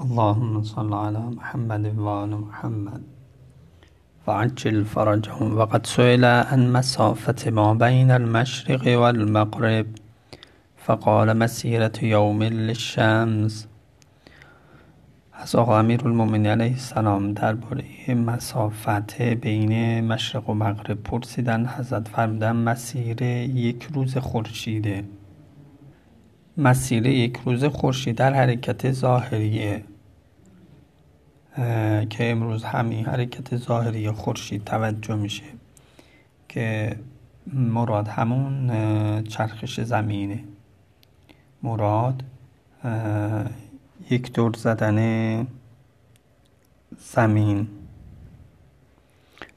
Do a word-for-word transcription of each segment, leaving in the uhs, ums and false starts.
اللهم صل على محمد وآل محمد وعجل فرجهم. وقد سئل عن مسافة ما بين المشرق والمغرب فقال مسيرة یوم للشمس. از آقا امیرالمومنین علیه السلام درباره مسافت بین مشرق و مغرب پرسیدن. حضرت فرمودند مسیر یک روز خورشیده. مسیر یک روز خورشید در حرکت ظاهریه که امروز همین حرکت ظاهری خورشید توجه میشه که مراد همون چرخش زمینه، مراد یک دور زدن زمین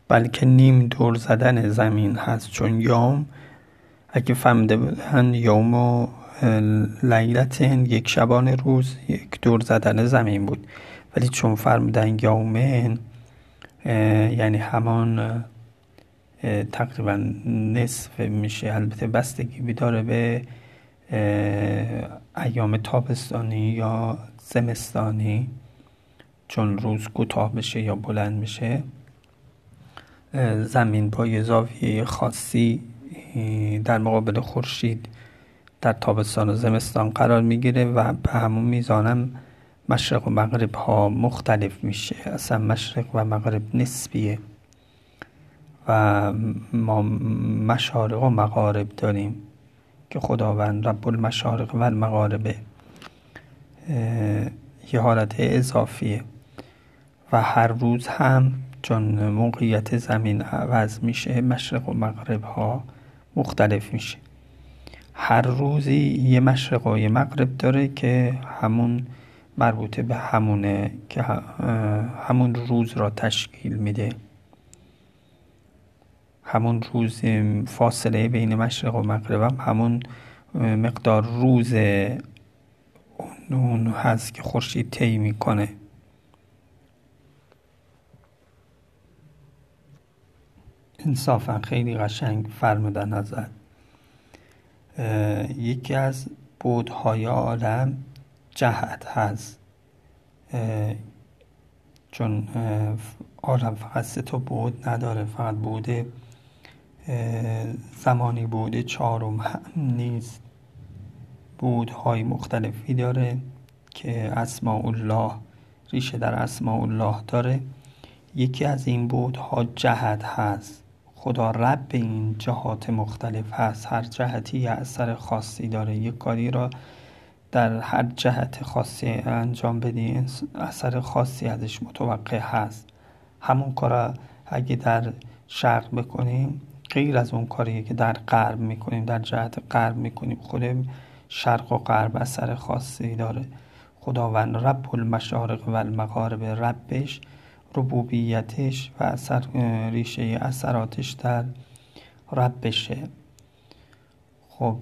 بلکه نیم دور زدن زمین هست، چون یوم اگه فهمده بودن یوم و لیلتن یک شبانه روز یک دور زدن زمین بود، ولی چون فرمودن یومن یعنی همان تقریبا نصف میشه. البته بستگی بیداره به ایام تابستانی یا زمستانی، چون روز کوتاه بشه یا بلند میشه زمین با یه زاویه خاصی در مقابل خورشید در تابستان و زمستان قرار میگیره و به همون میزانم مشرق و مغرب ها مختلف میشه. اصلا مشرق و مغرب نسبیه و ما مشارق و مغارب داریم که خداوند رب المشارق و المغاربه، یه حالت اضافیه و هر روز هم چون موقعیت زمین عوض میشه مشرق و مغرب ها مختلف میشه. هر روزی یه مشرق و یه مغرب داره که همون مربوطه به همونه که همون روز را تشکیل میده. همون روز فاصله بین مشرق و مغرب همون مقدار روز اون هست که خورشید طی میکنه. انصافا خیلی قشنگ فرمودن حضرت. یکی از بعدهای عالم جهت هست، اه چون اه عالم فقط سه تا بعد نداره، فقط بعد زمانی بعد چهارم هم نیست، بعدهای مختلفی داره که اسماء الله ریشه در اسماء الله داره. یکی از این بعدها جهت هست. خدا رب به این جهات مختلف هست، هر جهتی یه اثر خاصی داره. یک کاری را در هر جهت خاصی انجام بدی اثر خاصی ازش متوقع هست. همون کار اگه در شرق بکنیم غیر از اون کاریه که در غرب میکنیم، در جهت غرب میکنیم. خود شرق و غرب اثر خاصی داره. خداوند رب المشارق و المغارب، ربش ربوبیتش و اثر ریشه اثراتش در ربشه. خب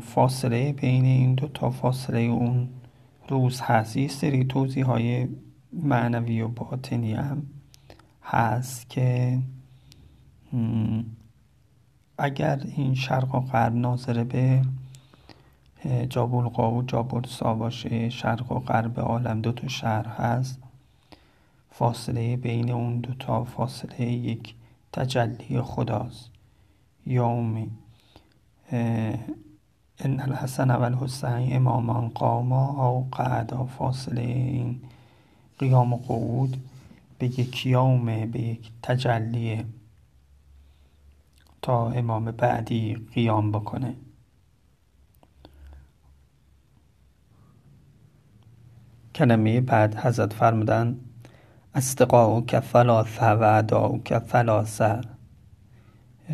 فاصله بین این دو تا فاصله اون روز هست. یه سری توضیح های معنوی و باطنی هم هست که اگر این شرق و غرب ناظره به جابلقا و جابلسا باشه، شرق و غرب عالم دو تا شهر هست، فاصله بین اون دو تا فاصله یک تجلی خداست. یومی ان الحسن و الحسین امامان قاما او قعدا. فاصله این قیام و قعود به یک یومه، به یک تجلیه تا امام بعدی قیام بکنه. کلمه بعد حضرت فرمودن استقاء کفلاث و اعداء کفلاث.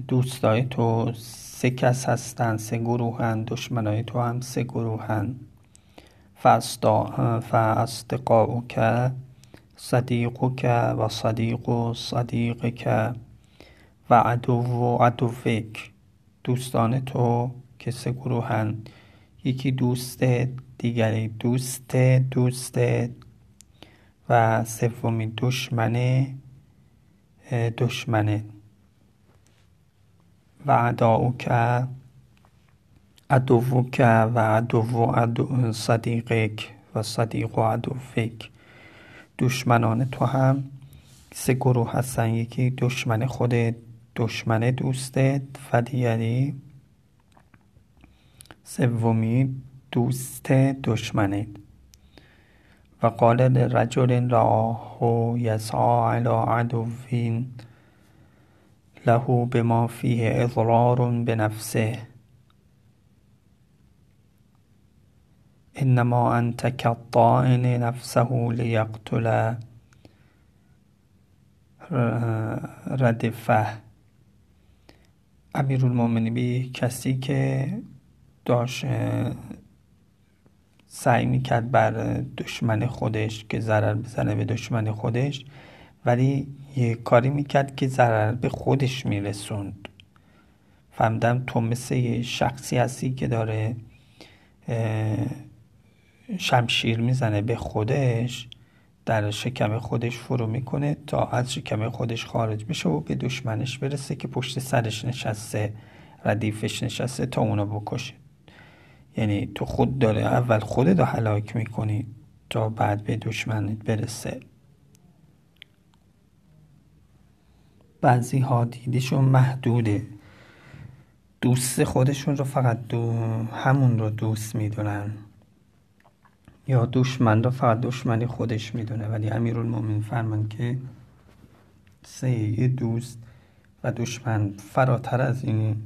دوستای تو سه کس هستن، سه گروه هن، دشمنای تو هم سه گروه هن. فاستقاؤک صدیقک و صدیق صدیقک و عدو عدوک. دوستان تو که سه گروه هن، یکی دوسته، دیگری دوسته دوسته و سومی دشمنه دشمنه. و عداؤک عدوک و عدو صدیقک و صدیق و عدوک. دشمنان تو هم سه گروه هستن، یکی دشمن خودت، دشمن دوستت و دیگری سومی دوست دشمنت. و قال لرجل رآه یسعی الی عدو له بما فیه اضرار بنفسه انما انت کالطائن نفسه لیقتل ردفه. امیرالمومنین به کسی که داشت سعی میکرد بر دشمن خودش که ضرر بزنه به دشمن خودش، ولی یه کاری میکرد که ضرر به خودش میرسوند. فهمدم تو مثل یه شخصی هستی که داره شمشیر میزنه به خودش، در شکم خودش فرو میکنه تا از شکم خودش خارج بشه و به دشمنش برسه که پشت سرش نشسته، ردیفش نشسته، تا اونو بکشه. یعنی تو خود داره اول خودت رو هلاک میکنی تا بعد به دشمنت برسه. بعضی ها دیدشون محدوده، دوست خودشون رو فقط دو همون رو دوست میدونن، یا دشمن رو فقط دشمنی خودش میدونه. ولی امیرالمومنین فرمان که سه دوست و دشمن فراتر از این،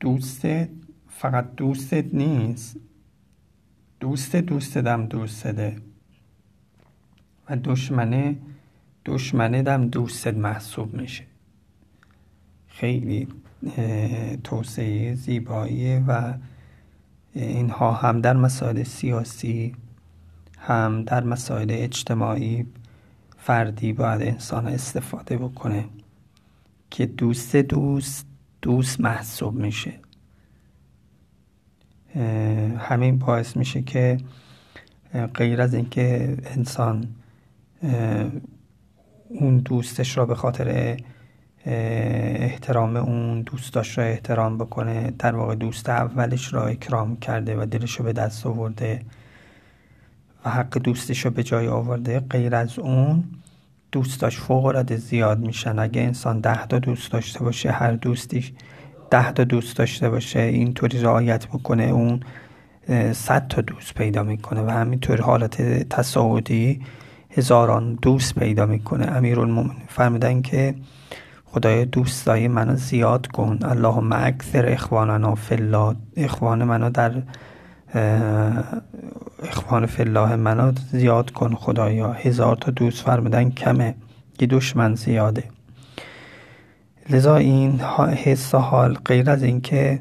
دوستت فقط دوستت نیست، دوست دوستت هم دوستده و دشمنه دشمنت هم دوستت محسوب میشه. خیلی توصیه زیباییه و اینها هم در مسائل سیاسی هم در مسائل اجتماعی فردی باید انسان استفاده بکنه که دوست دوست دوست محسوب میشه. همین باعث میشه که غیر از اینکه انسان اون دوستش را به خاطر احترام اون دوستاش را احترام بکنه، در واقع دوست اولش را اکرام کرده و دلش رو به دست آورده و حق دوستش رو به جای آورده، غیر از اون دوستاش فوق‌العاده زیاد میشن. اگه انسان ده تا دوست داشته باشه، هر دوستیش ده تا دوست داشته باشه، اینطوری رعایت بکنه، اون صد تا دوست پیدا میکنه و همینطور حالت تصاعدی هزاران دوست پیدا میکنه. امیرالمومنین فرمودن که خدای دوستای منو زیاد کن، اللهم اکثر اخواننا فی الله، اخوان منو در اخوان فی الله منو زیاد کن خدایا. هزار تا دوست فرمودن کمه، یه دشمن زیاده. لذا این حس و حال غیر از اینکه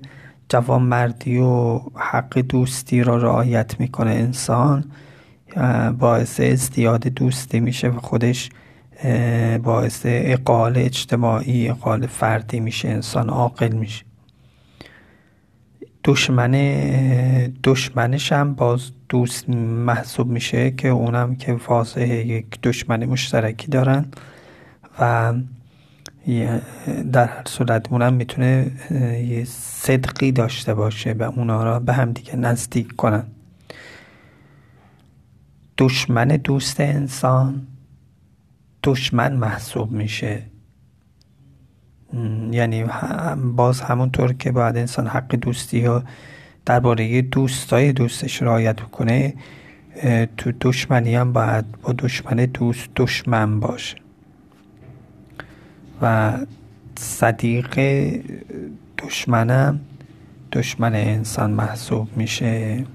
جوانمردی و حق دوستی را رعایت میکنه، انسان باعث ازدیاد دوستی میشه و خودش باعث اقال اجتماعی، اقال فردی میشه، انسان عاقل میشه. دشمن دشمنش هم باز دوست محسوب میشه که اونم که واضحه یک دشمن مشترکی دارن و در هر صورت اونم میتونه یه صدقی داشته باشه و اونا را به هم دیگه نزدیک کنن. دشمن دوست انسان دشمن محسوب میشه، یعنی باز همونطور که باید انسان حق دوستی ها درباره دوستای دوستش رعایت کنه، تو دشمنی هم باید با دشمن دوست دشمن باشه و صدیق دشمنم دشمن انسان محسوب میشه.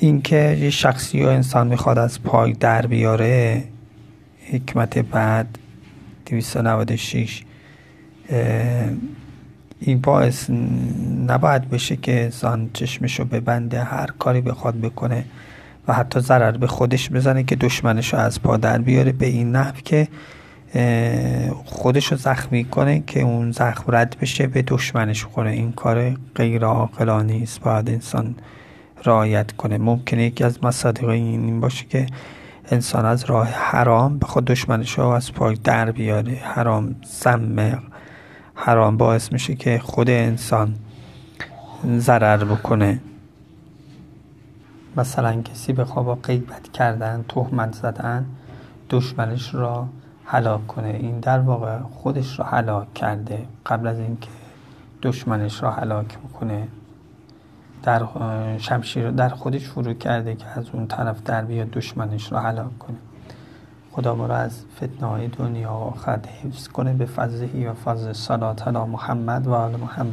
اینکه یه شخصی و انسان میخواد از پای در بیاره، حکمت بعد دویست و نود و شش، این باعث نباید بشه که انسان چشمشو ببنده، هر کاری بخواد بکنه و حتی ضرر به خودش بزنه که دشمنشو از پا در بیاره، به این نحو که خودشو زخمی کنه که اون زخم رد بشه به دشمنش کنه. این کار غیر عاقلانه است، باید انسان رعایت کنه. ممکنه یکی از مصادیق این باشه که انسان از راه حرام بخواد دشمنشو از پای در بیاره. حرام سم حرام باعث میشه که خود انسان ضرر بکنه. مثلا کسی به خواب غیبت کردن، تهمت زدن دشمنش را هلاک کنه، این در واقع خودش را هلاک کرده قبل از اینکه دشمنش را هلاک بکنه. در شمشیر را در خودش فرو کرده که از اون طرف در بیاد دشمنش را هلاک کنه. خدا ما را از فتنه‌های دنیا و آخرت حفظ کنه به فضله و فضل صلات علی محمد و آل محمد.